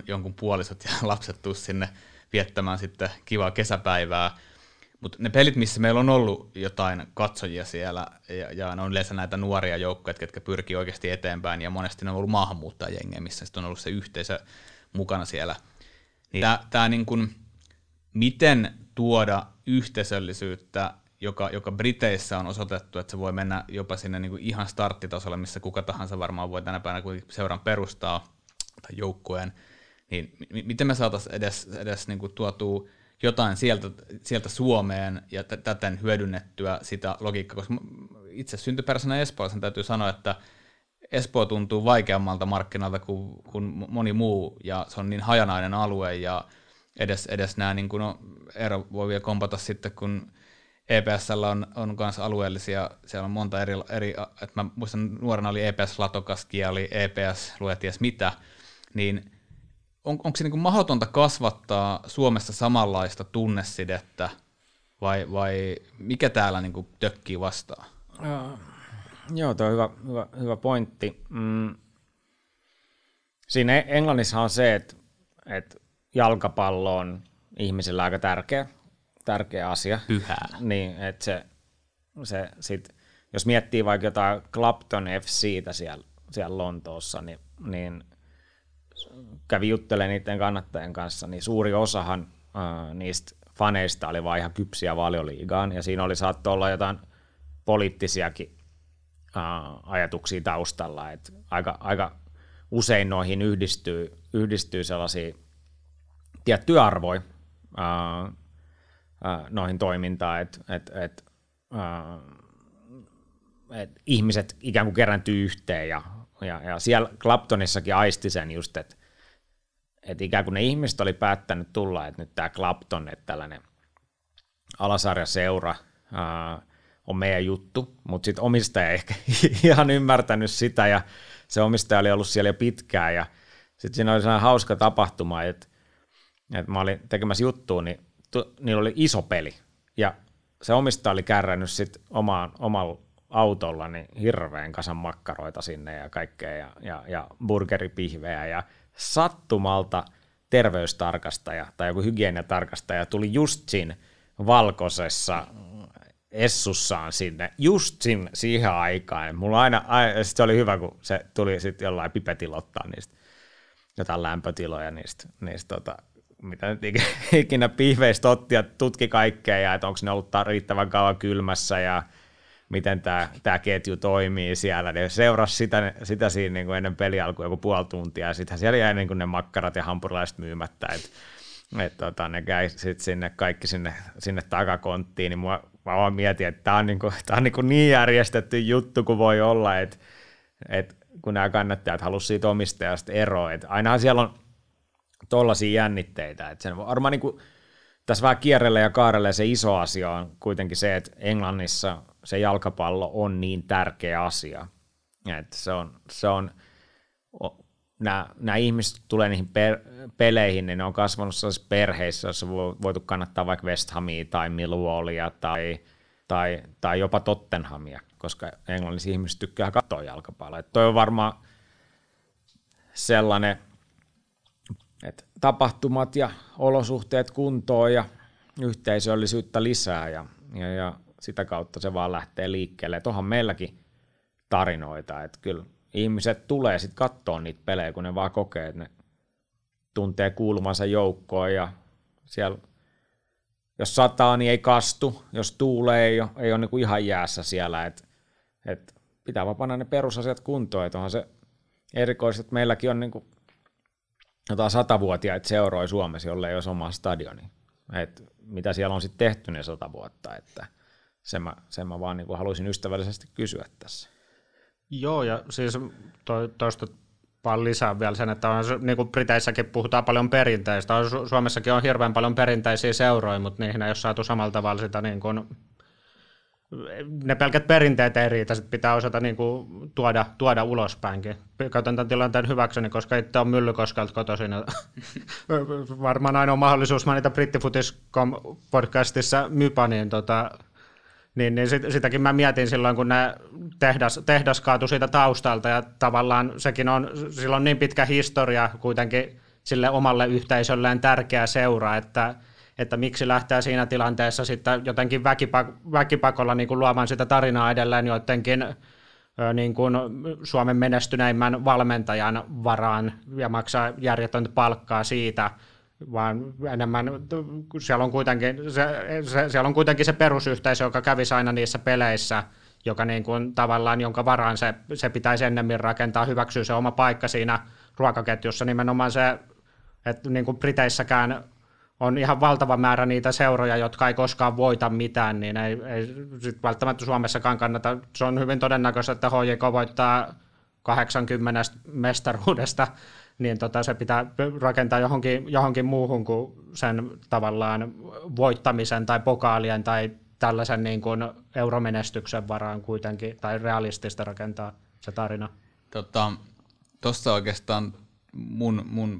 jonkun puolisot ja lapset tuu sinne viettämään sitten kivaa kesäpäivää, mutta ne pelit, missä meillä on ollut jotain katsojia siellä, ja ne on yleensä näitä nuoria joukkoja, ketkä pyrkii oikeasti eteenpäin, ja monesti ne on ollut maahanmuuttajajengejä, missä sitten on ollut se yhteisö mukana siellä. Niin tämä niin kuin, miten tuoda yhteisöllisyyttä, joka Briteissä on osoitettu, että se voi mennä jopa sinne niin kuin ihan starttitasolle, missä kuka tahansa varmaan voi tänä päivänä seuran perustaa, tai joukkueen, niin miten me saataisiin edes niin kuin tuotua jotain sieltä Suomeen ja täten hyödynnettyä sitä logiikkaa, koska itse syntyperäisenä espoolaisen täytyy sanoa, että Espoo tuntuu vaikeammalta markkinalta kuin moni muu, ja se on niin hajanainen alue, ja edes nämä, niin kuin Eero voi vielä kompata sitten, kun EPS:llä on myös alueellisia, siellä on monta eri että mä muistan nuorena oli EPS Latokaskia, oli EPS lueties mitä, niin onko se niin kuin mahdotonta kasvattaa Suomessa samanlaista tunnesidettä, vai mikä täällä niin kuin tökkii vastaan? Joo, tuo on hyvä pointti. Siinä Englannissa on se, että jalkapallo on ihmisillä aika tärkeä asia. Pyhää. Niin, että se sit, jos miettii vaikka jotain Clapton FC:tä siellä Lontoossa, niin kävi juttelemaan niiden kannattajien kanssa, niin suuri osahan niistä faneista oli vaan ihan kypsiä Valioliigaan, ja siinä saattoi olla jotain poliittisiakin ajatuksia taustalla, että aika usein noihin yhdistyy sellaisia tiettyjä arvoja noihin toimintaan, että ihmiset ikään kuin kerääntyy yhteen, ja siellä Claptonissakin aisti sen just, että ikään kuin ne ihmiset oli päättänyt tulla, että nyt tämä Clapton, että tällainen alasarjaseura on meidän juttu, mutta sitten omistaja ei ehkä ihan ymmärtänyt sitä, ja se omistaja oli ollut siellä jo pitkään, ja sitten siinä oli sellainen hauska tapahtuma, että mä olin tekemässä juttua, niin niillä oli iso peli, ja se omistaja oli kärrännyt sitten oman autolla niin hirveän kasan makkaroita sinne ja kaikkea, ja burgeripihveä, ja sattumalta terveystarkastaja tai joku hygieniatarkastaja tuli just siinä valkoisessa essussaan sinne, just siihen aikaan. Mulla aina sit se oli hyvä, kun se tuli sitten jollain pipetillä ottaa niistä jotain lämpötiloja, niistä mitä nyt ikinä pihveistä otti, ja tutki kaikkea, ja että onko ne ollut riittävän kauan kylmässä, ja miten tämä ketju toimii siellä. Ne seurasi sitä siinä niin kuin ennen pelialkua joku puoli tuntia, ja sitten siellä jäi niin kuin ne makkarat ja hampurilaiset myymättä. Ne käy sitten sinne takakonttiin, niin mä vaan mietin, että tämä on, niin järjestetty juttu kuin voi olla, että kun nämä kannattajat halusivat siitä omistajasta eroa. Että ainahan siellä on tollaisia jännitteitä, että sen varmaan niin kuin tässä vähän kierrelle ja kaarelle se iso asia on kuitenkin se, että Englannissa se jalkapallo on niin tärkeä asia, että nämä ihmiset tulee niihin peleihin, niin ne on kasvanut sellaisissa perheissä, joissa voitu kannattaa vaikka West Hamia tai Millwallia tai jopa Tottenhamia, koska englannissa ihmiset tykkää katsoa jalkapalloa. Että toi on varmaan sellainen, että tapahtumat ja olosuhteet kuntoon ja yhteisöllisyyttä lisää, ja sitä kautta se vaan lähtee liikkeelle. Et onhan meilläkin tarinoita, että kyllä ihmiset tulee sitten katsoa niitä pelejä, kun ne vaan kokee, että ne tuntee kuulumansa joukkoon, ja siellä jos sataa, niin ei kastu, jos tuulee, ei ole niinku ihan jäässä siellä, että pitää vaan panna ne perusasiat kuntoon, että onhan se erikoista, että meilläkin on niinku jotain 100-vuotiaita seuroi Suomessa, jolle ei olisi omaa stadionia. että mitä siellä on sitten tehty ne 100 vuotta, että sen mä vaan niin kuin haluaisin ystävällisesti kysyä tässä. Joo, ja siis tuosta vaan lisään vielä sen, että on, niin kuin Briteissäkin puhutaan paljon perinteistä, Suomessakin on hirveän paljon perinteisiä seuroja, mutta niihin ei ole saatu samalla tavalla sitä, niin kuin, ne pelkät perinteet ei riitä, sit pitää osata niin kuin, tuoda ulospäinkin. Käytän tämän tilanteen hyväkseni, koska itse on Myllykoskelta kotoisin. Varmaan ainoa mahdollisuus mainita Brittifutis.com podcastissa MYPA, niin niin sitäkin mä mietin silloin, kun nämä tehdas kaatui siitä taustalta, ja tavallaan sekin on silloin niin pitkä historia kuitenkin sille omalle yhteisölleen tärkeä seura, että miksi lähtee siinä tilanteessa sitten jotenkin väkipakolla niin kuin luomaan sitä tarinaa edelleen jotenkin niin kuin Suomen menestyneimmän valmentajan varaan ja maksaa järjetöntä palkkaa siitä, vaan enemmän siellä on kuitenkin se perusyhteisö, joka kävisi aina niissä peleissä, joka niin kuin tavallaan jonka varaan se pitäisi ennemmin rakentaa, hyväksyä se oma paikka siinä ruokaketjussa. Nimenomaan se, että niin kuin Briteissäkään on ihan valtava määrä niitä seuroja, jotka ei koskaan voita mitään, niin ei sit välttämättä Suomessakaan kannata. Se on hyvin todennäköistä, että HJK voittaa 80 mestaruudesta, niin se pitää rakentaa johonkin muuhun kuin sen tavallaan voittamisen tai pokaalien tai tällaisen niin kuin euromenestyksen varaan kuitenkin, tai realistista rakentaa se tarina. Tuossa oikeastaan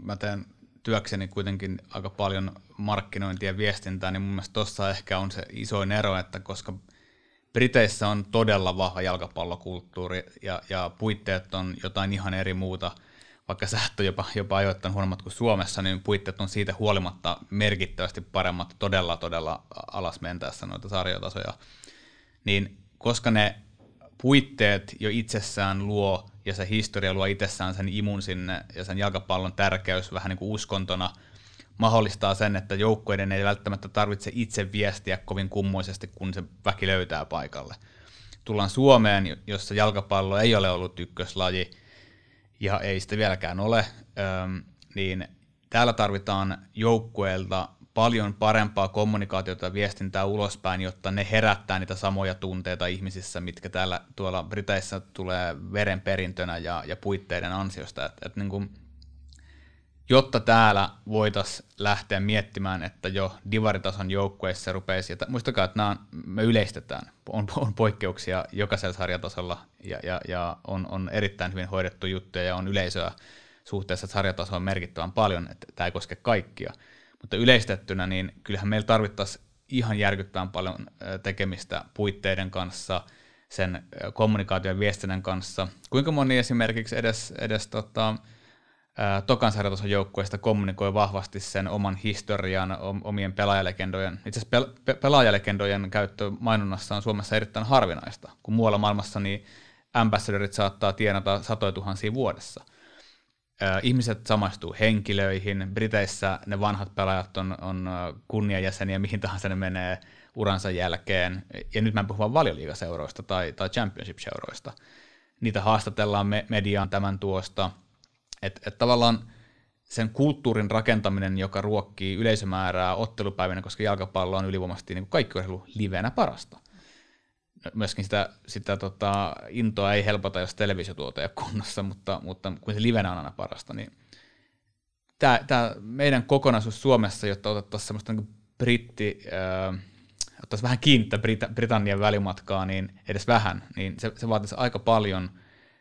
mä teen työkseni kuitenkin aika paljon markkinointia ja viestintää, niin mun mielestä tuossa ehkä on se isoin ero, että koska Briteissä on todella vahva jalkapallokulttuuri ja puitteet on jotain ihan eri muuta, vaikka säätö jopa ajoittain huonommat kuin Suomessa, niin puitteet on siitä huolimatta merkittävästi paremmat todella, todella alas mentäessä noita sarjatasoja. Niin koska ne puitteet jo itsessään luo ja se historia luo itsessään sen imun sinne ja sen jalkapallon tärkeys vähän niin kuin uskontona mahdollistaa sen, että joukkueiden ei välttämättä tarvitse itse viestiä kovin kummoisesti, kun se väki löytää paikalle. Tullaan Suomeen, jossa jalkapallo ei ole ollut ykköslaji, ja ei sitä vieläkään ole, niin täällä tarvitaan joukkueelta paljon parempaa kommunikaatiota ja viestintää ulospäin, jotta ne herättää niitä samoja tunteita ihmisissä, mitkä täällä tuolla Briteissä tulee verenperintönä ja puitteiden ansiosta. Et niin kun, jotta täällä voitaisiin lähteä miettimään, että jo divaritason joukkueissa rupeisi, muistakaa, että nämä me yleistetään, on poikkeuksia jokaisella sarjatasolla ja on erittäin hyvin hoidettu juttuja ja on yleisöä suhteessa sarjatasoon merkittävän paljon, että tämä ei koske kaikkia, mutta yleistettynä niin kyllähän meillä tarvittaisiin ihan järkyttävän paljon tekemistä puitteiden kanssa, sen kommunikaation ja viestinnän kanssa. Kuinka moni esimerkiksi edes tokan sarjatason joukkueesta kommunikoi vahvasti sen oman historian, omien pelaajalegendojen. Itse asiassa pelaajalegendojen käyttö mainonnassa on Suomessa erittäin harvinaista, kun muualla maailmassa niin ambassadorit saattaa tienata 100 000 vuodessa. Ihmiset samaistuu henkilöihin. Briteissä ne vanhat pelaajat on kunniajäseniä, mihin tahansa ne menee uransa jälkeen. Ja nyt mä en puhu vaan valioliigaseuroista tai championship-seuroista. Niitä haastatellaan mediaan tämän tuosta. Että tavallaan sen kulttuurin rakentaminen, joka ruokkii yleisömäärää ottelupäivinä, koska jalkapallo on ylivoimaisesti niin kuin kaikki urheilu livenä parasta. Myöskin sitä intoa ei helpota, jos televisiotuote ei ole kunnossa, mutta kun se livenä on aina parasta, niin tämä meidän kokonaisuus Suomessa, jotta otettaisiin semmoista niin kuin ottaisiin vähän kiinnittää Britannian välimatkaa, niin edes vähän, niin se vaatisi aika paljon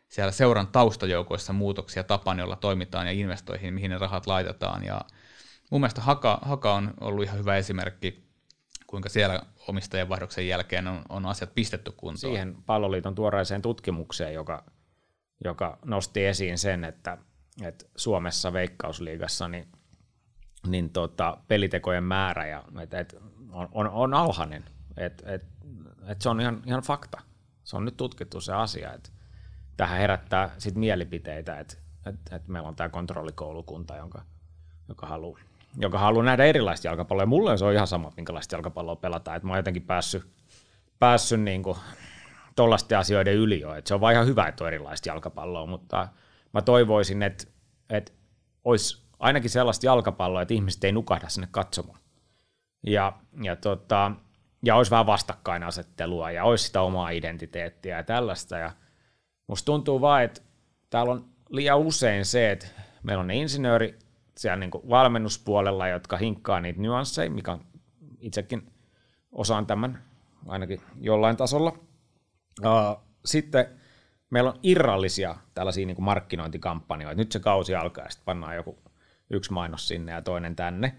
siellä seuran taustajoukoissa muutoksia tapaan, jolla toimitaan ja investoihin, mihin ne rahat laitetaan. Ja mun mielestä Haka on ollut ihan hyvä esimerkki, kuinka siellä omistajan vaihdoksen jälkeen on asiat pistetty kuntoon. Siihen Palloliiton tuoreeseen tutkimukseen, joka nosti esiin sen, että Suomessa Veikkausliigassa niin pelitekojen määrä ja, on alhainen. Se on ihan fakta. Se on nyt tutkittu se asia, että tähän herättää sit mielipiteitä, että meillä on tämä kontrollikoulukunta, joka haluaa nähdä erilaista jalkapalloa. Ja mulle se on ihan sama, minkälaista jalkapalloa pelataan. Et mä oon jotenkin päässyt niinku tollaisten asioiden yli jo. Et se on vaan ihan hyvä, että on erilaista jalkapalloa, mutta mä toivoisin, että olisi ainakin sellaista jalkapalloa, että ihmiset ei nukahda sinne katsomaan. ja olisi vähän vastakkainasettelua ja olisi sitä omaa identiteettiä ja tällaista. Ja musta tuntuu vaan, että täällä on liian usein se, että meillä on ne insinööri siellä niin kuin valmennuspuolella, jotka hinkkaa niitä nyansseja, mikä itsekin osaan tämän ainakin jollain tasolla. Sitten meillä on irrallisia tällaisia niin kuin markkinointikampanjoita. Nyt se kausi alkaa ja sitten pannaan joku yksi mainos sinne ja toinen tänne.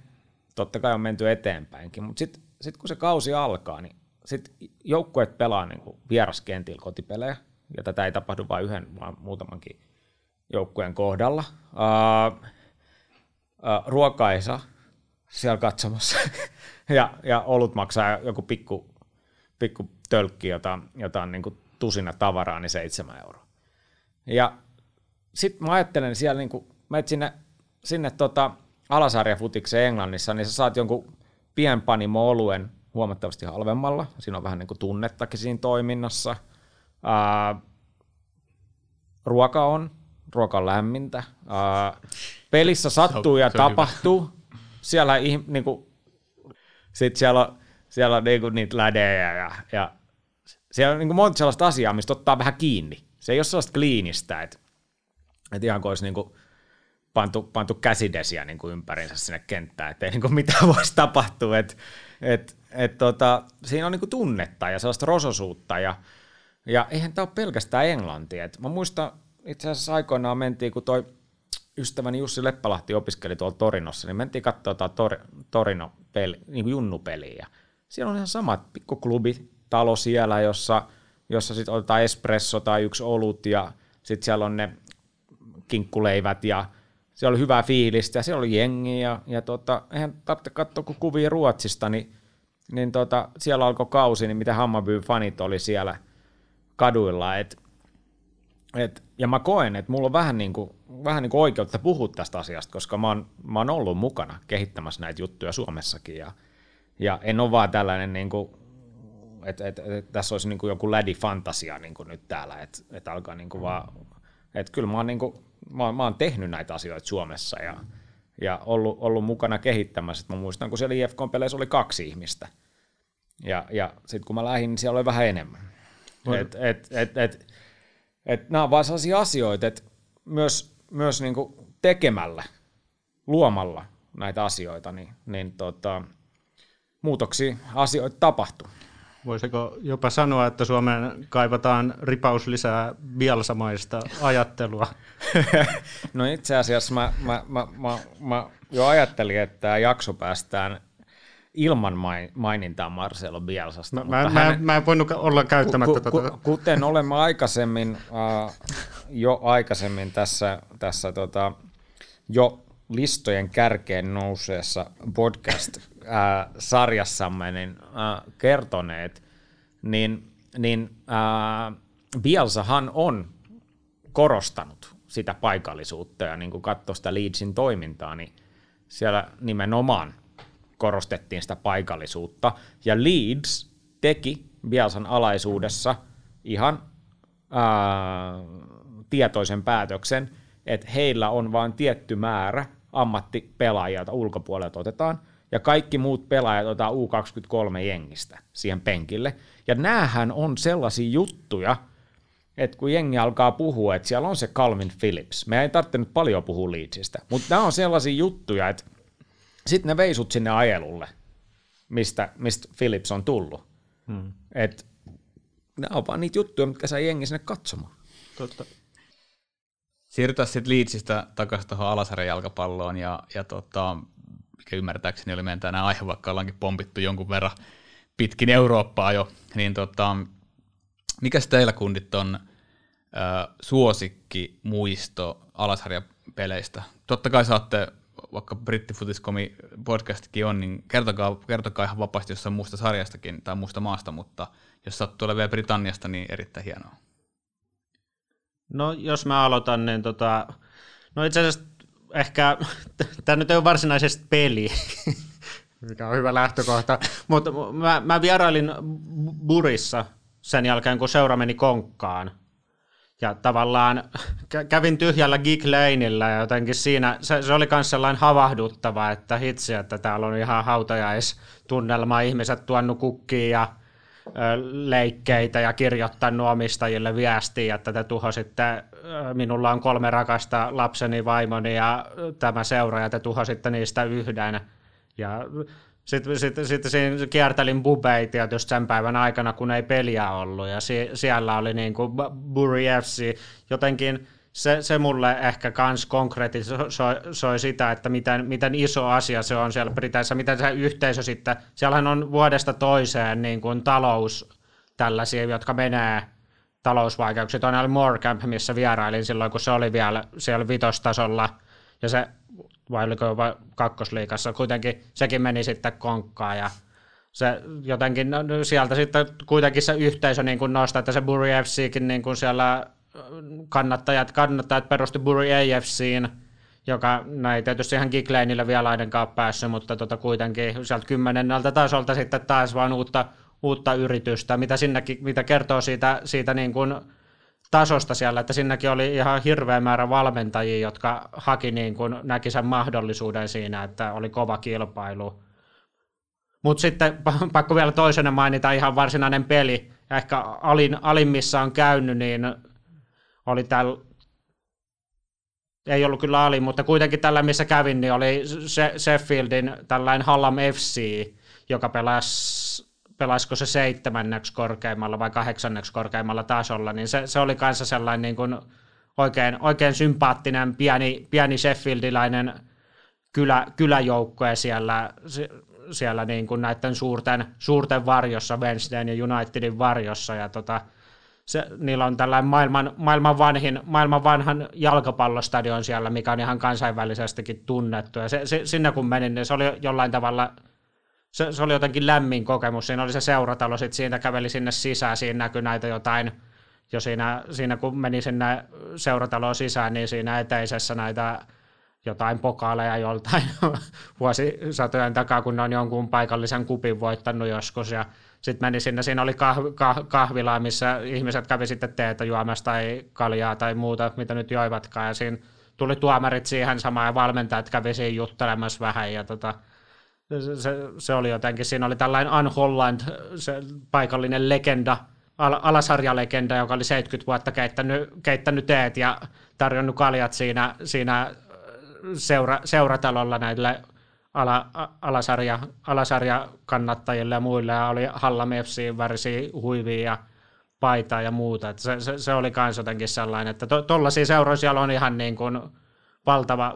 Totta kai on menty eteenpäinkin, mutta sitten kun se kausi alkaa, niin sitten joukkueet pelaa niin kuin vieraskentillä kotipelejä, ja tätä ei tapahdu vain yhden, vaan muutamankin joukkueen kohdalla. Ruoka ei saa siellä katsomassa, ja olut maksaa joku pikku tölkki, jota on niin kuin tusina tavaraa, niin 7 €. Ja sitten mä ajattelen siellä, niin kun menet sinne Alasarja Foodikseen Englannissa, niin sä saat jonkun pienpanimo-oluen huomattavasti halvemmalla. Siinä on vähän niin kuin tunnettakin siinä toiminnassa. Ruoka on lämmintä. Pelissä sattuu ja tapahtuu. Hyvä. Siellä niin kuin, sit siellä on niin kuin niitä lädejä ja siellä on niin kuin monta sellaista asiaa, mistä ottaa vähän kiinni. Se ei ole sellaista kliinistä, että ihan kuin olisi niin kuin pantu käsidesiä niin kuin ympärinsä sinne kenttään, ettei niin kuin mitään voisi tapahtua. Siinä on niin kuin tunnetta ja sellaista rososuutta, ja eihän tämä ole pelkästään englantia. Mä muistan, itse asiassa aikoinaan mentiin, kun toi ystäväni Jussi Leppalahti opiskeli tuolla Torinossa, niin mentiin katsoa tämä Torino niin kuin junnupeliä, ja siellä on ihan samat pikkuklubitalo siellä, jossa sitten otetaan espresso tai yksi olut, ja sitten siellä on ne kinkkuleivät, ja siellä oli hyvää fiilistä, ja siellä oli jengi, ja eihän tarvitse katsoa kun kuvia Ruotsista, niin siellä alkoi kausi, niin mitä Hammarby-fanit oli siellä kaduilla, ja mä koen, että mulla on vähän niin kuin oikeutta puhua tästä asiasta, koska mä oon ollut mukana kehittämässä näitä juttuja Suomessakin, ja en ole vaan tällainen, niin kuin, että tässä olisi niin kuin joku lädi-fantasia niin kuin nyt täällä, että alkaa niin kuin vaan, että kyllä mä oon tehnyt näitä asioita Suomessa ja ollut mukana kehittämässä. Mä muistan, kun siellä IFK-peleissä oli 2 ihmistä, ja sitten kun mä lähdin, niin siellä oli vähän enemmän. Nämä on vaan sellaisia asioita, että myös niin kuin tekemällä, luomalla näitä asioita, niin muutoksia asioita tapahtuu. Voisiko jopa sanoa, että Suomeen kaivataan ripaus lisää bielsamaista ajattelua? No itse asiassa mä jo ajattelin, että tämä jakso päästään ilman mainintaa Marcelo Bielsasta. Mä en voinut olla käyttämättä tätä. Kuten olemme aikaisemmin, tässä jo listojen kärkeen nouseessa podcast-sarjassamme kertoneet, niin Bielsahan on korostanut sitä paikallisuutta, ja niin kun katsoi sitä Leedsin toimintaa, niin siellä nimenomaan korostettiin sitä paikallisuutta, ja Leeds teki Bielsan alaisuudessa ihan tietoisen päätöksen, että heillä on vain tietty määrä ammattipelaajia, joita ulkopuolelta otetaan, ja kaikki muut pelaajat otetaan U23-jengistä siihen penkille. Ja näähän on sellaisia juttuja, että kun jengi alkaa puhua, että siellä on se Calvin Phillips. Me ei tarvitse nyt paljon puhua Leedsistä, mutta nämä on sellaisia juttuja, että sitten ne veisut sinne ajelulle, mistä Phillips on tullut. Että nämä on vaan niitä juttuja, mitkä saa jengi sinne katsomaan. Totta. Siirrytään sitten Leedsistä takaisin tuohon Alasarjan jalkapalloon, ja mikä ymmärtääkseni oli meidän tänään aihe, vaikka ollaankin pompittu jonkun verran pitkin Eurooppaa jo, niin mikäs teillä kundit on suosikki muisto Alasarjan peleistä? Totta kai saatte, vaikka Brittifutis.comin podcastikin on, niin kertokaa ihan vapaasti jossain muusta sarjastakin tai muusta maasta, mutta jos sattuu olemaan vielä Britanniasta, niin erittäin hienoa. No jos mä aloitan, niin no itse asiassa ehkä, tämä nyt ei ole varsinaisesti peli, mikä on hyvä lähtökohta, mutta mä vierailin Burissa sen jälkeen, kun seura meni konkkaan. Ja tavallaan kävin tyhjällä gigleinillä ja jotenkin siinä, se oli myös sellainen havahduttava, että hitsi, että täällä on ihan hautajaistunnelma, ihmiset tuonut kukkiin ja leikkeitä ja kirjoittanut omistajille viestiä, että te tuhositte, minulla on 3 rakasta, lapseni, vaimoni ja tämä seura, ja te tuhositte niistä yhden. Ja Sitten kiertelin bubeita tietysti sen päivän aikana, kun ei peliä ollut, ja siellä oli niin kuin Bury F.C. Jotenkin se mulle ehkä kans konkretisoi sitä, että miten iso asia se on siellä Briteissä, miten se yhteisö sitten, siellähän on vuodesta toiseen niin kuin talous tällaisia, jotka menee talousvaikeuksia. Toinen oli Morecamp, missä vierailin silloin, kun se oli vielä siellä vitostasolla, ja se vai oliko vain kakkosliigassa, kuitenkin sekin meni sitten konkkaan, ja se jotenkin, no, sieltä sitten kuitenkin se yhteisö niin kuin nostaa, että se Bury FCkin niin kuin siellä kannattajat perusti Bury AFCin, joka ei tietysti ihan Gigleinille vielä ainakaan päässyt, mutta kuitenkin sieltä 10. tasolta sitten taas vaan uutta yritystä, mitä kertoo siitä niin kuin tasosta siellä, että sinnekin oli ihan hirveä määrä valmentajia, jotka haki niin kuin näki sen mahdollisuuden siinä, että oli kova kilpailu. Mutta sitten pakko vielä toisena mainita ihan varsinainen peli. Ehkä alimmissa on käynyt, niin oli täällä, ei ollut kyllä alin, mutta kuitenkin tällä missä kävin, niin oli Sheffieldin tällainen Hallam FC, joka pelasiko se 7. korkeimmalla vai 8. korkeimmalla tasolla, niin se oli kanssa sellainen niin kuin oikein sympaattinen pieni Sheffieldiläinen kyläjoukkue siellä niin kuin näiden suurten varjossa, Wednesdayn ja Unitedin varjossa, ja niillä on tällainen maailman vanhan jalkapallostadion siellä, mikä on ihan kansainvälisestikin tunnettu, ja sinne kun menin, niin se oli jollain tavalla se oli jotenkin lämmin kokemus, siinä oli se seuratalo, sitten siitä käveli sinne sisään, siinä näkyi näitä jotain, jo siinä kun meni sinne seurataloon sisään, niin siinä eteisessä näitä jotain pokaaleja joltain vuosisatojen takaa, kun ne on jonkun paikallisen kupin voittanut joskus, ja sitten meni sinne, siinä oli kahvila, missä ihmiset kävi sitten teetä juomassa tai kaljaa tai muuta, mitä nyt joivatkaan, ja siinä tuli tuomarit siihen samaan, ja valmentajat kävi siinä juttelemassa vähän, ja se oli jotenkin, siinä oli tällainen Ann Holland, se paikallinen legenda, alasarjalegenda, joka oli 70 vuotta keittänyt teet ja tarjonnut kaljat siinä seuratalolla näille alasarjakannattajille ja muille, ja oli Hallam FC:n värisiä huivia ja paitaa ja muuta. Et se oli myös jotenkin sellainen, että tuollaisia seuroja siellä on ihan niin kuin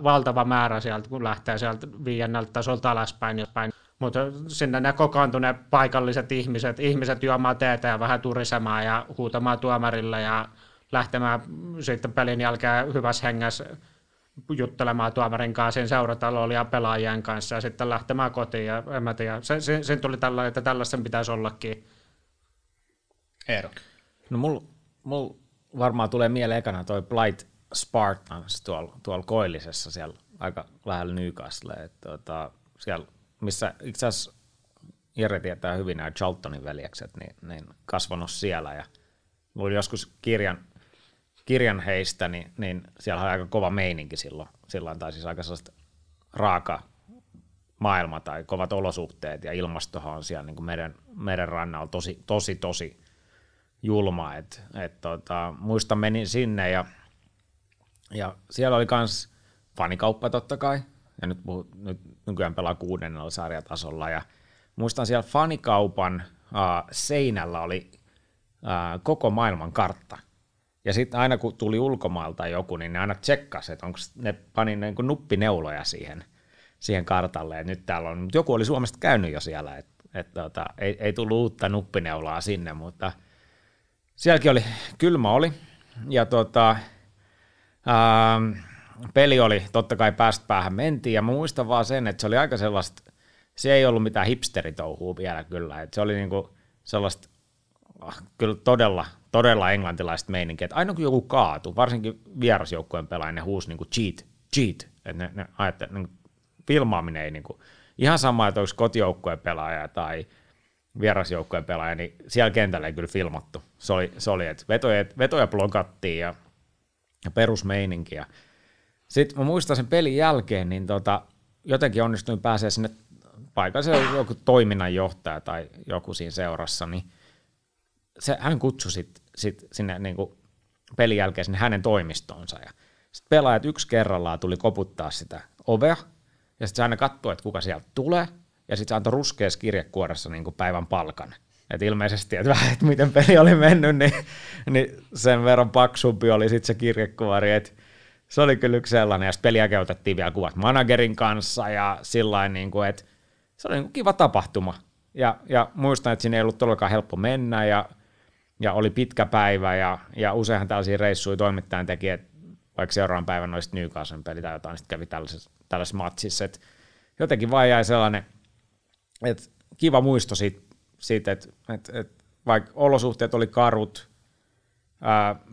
valtava määrä sieltä, kun lähtee sieltä 5. tasolta alaspäin. Mutta sinne ne kokoontuneet paikalliset ihmiset juomaan teetä ja vähän turisemaan ja huutamaan tuomarille ja lähtemään sitten pelin jälkeen hyvässä hengessä juttelemaan tuomarin kanssa siinä seuratalolla ja pelaajien kanssa ja sitten lähtemään kotiin. Ja en mä tiedä, siinä tuli tällainen, että tällaisen pitäisi ollakin. Eero. No mul varmaan tulee mieleen ekana toi Blyth Spartans tuolla Koillisessa, siellä aika lähellä Newcastlea, että siellä, missä itse asiassa Jere tietää hyvin nämä Charltonin veljekset, niin kasvanut siellä, ja luin joskus kirjan heistä, niin siellä on aika kova meininki silloin, tai siis aika sellaista raaka maailma tai kovat olosuhteet, ja ilmastohan on siellä niin kuin meren rannalla tosi julmaa, muista menin sinne, ja siellä oli myös fanikauppa totta kai, ja nyt nykyään pelaa 6. sarjatasolla, ja muistan siellä fanikaupan seinällä oli koko maailman kartta, ja sitten aina kun tuli ulkomailta joku, niin ne aina tsekkasi, että onko ne pani niin kuin nuppineuloja siihen kartalle, että nyt täällä on, mutta joku oli Suomesta käynyt jo siellä, että ei tullut uutta nuppineulaa sinne, mutta sielläkin oli, kylmä oli, ja peli oli totta kai päästä päähän mentiin, ja muistan vaan sen, että se oli aika sellaista, se ei ollut mitään hipsteritouhua vielä kyllä, että se oli niinku sellaista kyllä todella englantilaista meininkiä, että aina kun joku kaatui, varsinkin vierasjoukkueen pelaaja, ne huusi niinku cheat, että ne ajatteli, niinku filmaaminen ei niinku, ihan sama, että onko kotijoukkueen pelaaja tai vierasjoukkueen pelaaja, niin siellä kentällä ei kyllä filmattu. Se oli että vetoja blokattiin ja perusmeininkiä. Sitten mä muistan sen pelin jälkeen, niin jotenkin onnistuin pääsee sinne paikalliseen, joku toiminnanjohtaja tai joku siinä seurassa, niin hän kutsui sit sinne niin kuin pelin jälkeen sinne hänen toimistonsa. Ja sitten pelaajat yksi kerrallaan tuli koputtaa sitä ovea, ja sitten se aina katsoi, että kuka sieltä tulee, ja sitten se antoi ruskeassa kirjekuoressa niin kuin päivän palkan. Et ilmeisesti, että vähän, että miten peli oli mennyt, niin sen verran paksumpi oli sitten se kirjekuori, että se oli kyllä yksi sellainen, ja sitten peliä käytettiin vielä kuvat managerin kanssa, ja sillain, niin kuin, että se oli niin kuin kiva tapahtuma, ja muistan, että siinä ei ollut todellakaan helppo mennä, ja oli pitkä päivä, ja useinhan tällaisia reissuja toimittajan teki, että vaikka seuraavan päivän olisi Newcastlen peli tai jotain, sitten kävi tällaisessa matsissa, että jotenkin vaan jäi sellainen, että kiva muisto siitä, että vaikka olosuhteet oli karut,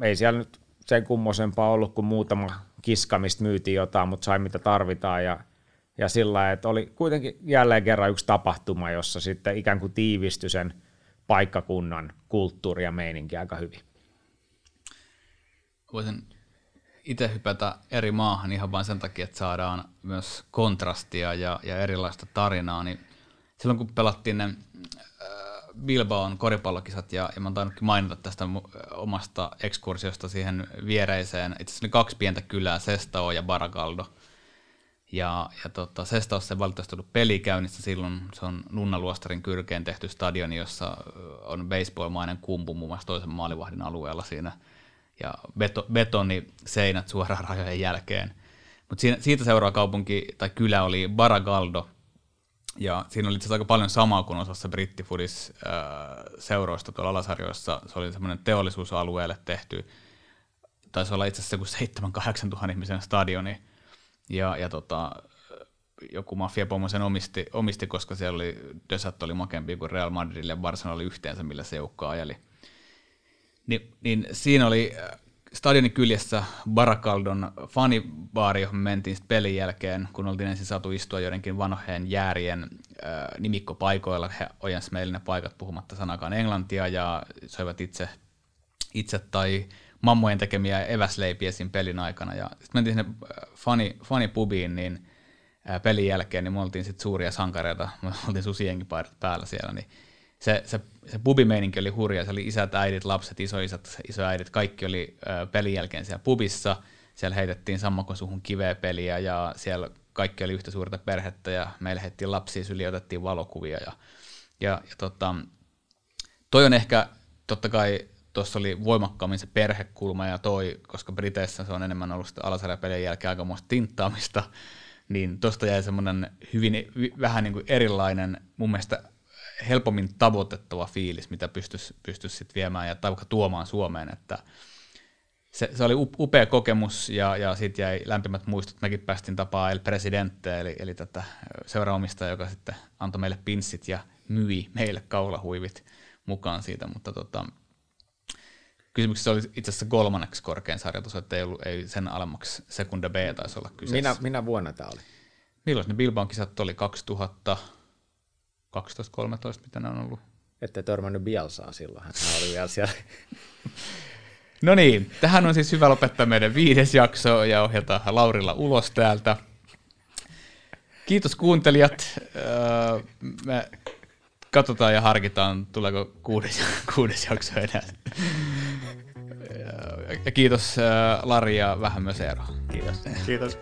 ei siellä nyt sen kummoisempaa ollut kuin muutama kiska, mistä myytiin jotain, mutta sai mitä tarvitaan, ja sillä lailla, että oli kuitenkin jälleen kerran yksi tapahtuma, jossa sitten ikään kuin tiivistyi sen paikkakunnan kulttuuri ja meininki aika hyvin. Voisin itse hypätä eri maahan ihan vain sen takia, että saadaan myös kontrastia ja erilaista tarinaa, niin silloin kun pelattiin ne Bilbaon koripallokisat, ja mä oon tainnutkin mainita tästä omasta ekskursiosta siihen viereiseen, itse asiassa oli kaksi pientä kylää, Sestao ja Barakaldo, ja Sestaossa ei valitettavasti ollut peli käynnissä silloin, se on Nunnaluostarin kylkeen tehty stadioni, jossa on baseballmainen kumpu muun muassa toisen maalivahdin alueella siinä, ja betoniseinät suoraan rajojen jälkeen. Mutta siitä seuraa kaupunki tai kylä oli Barakaldo, ja siinä oli itse asiassa aika paljon samaa kuin osassa Brittifutis-seuroista tuolla alasarjoissa. Se oli semmoinen teollisuusalueelle tehty, taisi olla itse asiassa joku 7-8 000 ihmisen stadioni, ja joku mafiapomo sen omisti, koska siellä oli Dösat oli makeampi kuin Real Madridille ja Barcelona oli yhteensä, millä se joukka ajeli. Niin siinä oli stadionin kyljessä Barakaldon fanibaari, johon mentiin sitten pelin jälkeen, kun oltiin ensin saatu istua joidenkin vanhojen jäärien nimikkopaikoilla. He ojensivat meille ne paikat puhumatta sanakaan englantia ja söivät itse tai mammojen tekemiä eväsleipiä siinä pelin aikana. Sitten mentiin sinne fanipubiin niin pelin jälkeen, niin me oltiin sitten suuria sankareita, me oltiin susijenkipaidat päällä siellä, niin se pubimeininki oli hurja, se oli isät, äidit, lapset, isoisät, isoäidit, kaikki oli pelin jälkeen siellä pubissa, siellä heitettiin sammakon suuhun kiveä peliä ja siellä kaikki oli yhtä suurta perhettä ja meille heitettiin lapsia syliin, otettiin valokuvia ja toi on ehkä, totta kai tuossa oli voimakkaammin se perhekulma ja toi, koska Briteissä se on enemmän ollut alasarjapelien jälkeen aikamoista tinttaamista, niin tuosta jäi semmoinen hyvin vähän niin kuin erilainen mun mielestä helpommin tavoitettava fiilis, mitä pystyisi sitten viemään ja vaikka tuomaan Suomeen, että se oli upea kokemus ja siitä jäi lämpimät muistot. Mekin päästiin tapaamaan El Presidente, eli tätä seuraomistajaa, joka sitten antoi meille pinssit ja myi meille kaulahuivit mukaan siitä, mutta kysymyksessä oli itse asiassa kolmanneksi korkein sarjoitus, että ei sen alemmaksi Sekunda B taisi olla kyseessä. Minä vuonna tämä oli? Milloin ne Bilbaon kisat oli? 2012-13, mitä ne on ollut. Ette törmännyt Bielsaa silloin, hän oli vielä siellä. No niin, tähän on siis hyvä lopettaa meidän 5. jakso ja ohjata Laurila ulos täältä. Kiitos kuuntelijat. Me katsotaan ja harkitaan, tuleeko 6. jakso enää. Ja kiitos Lari ja vähän myös Eero. Kiitos.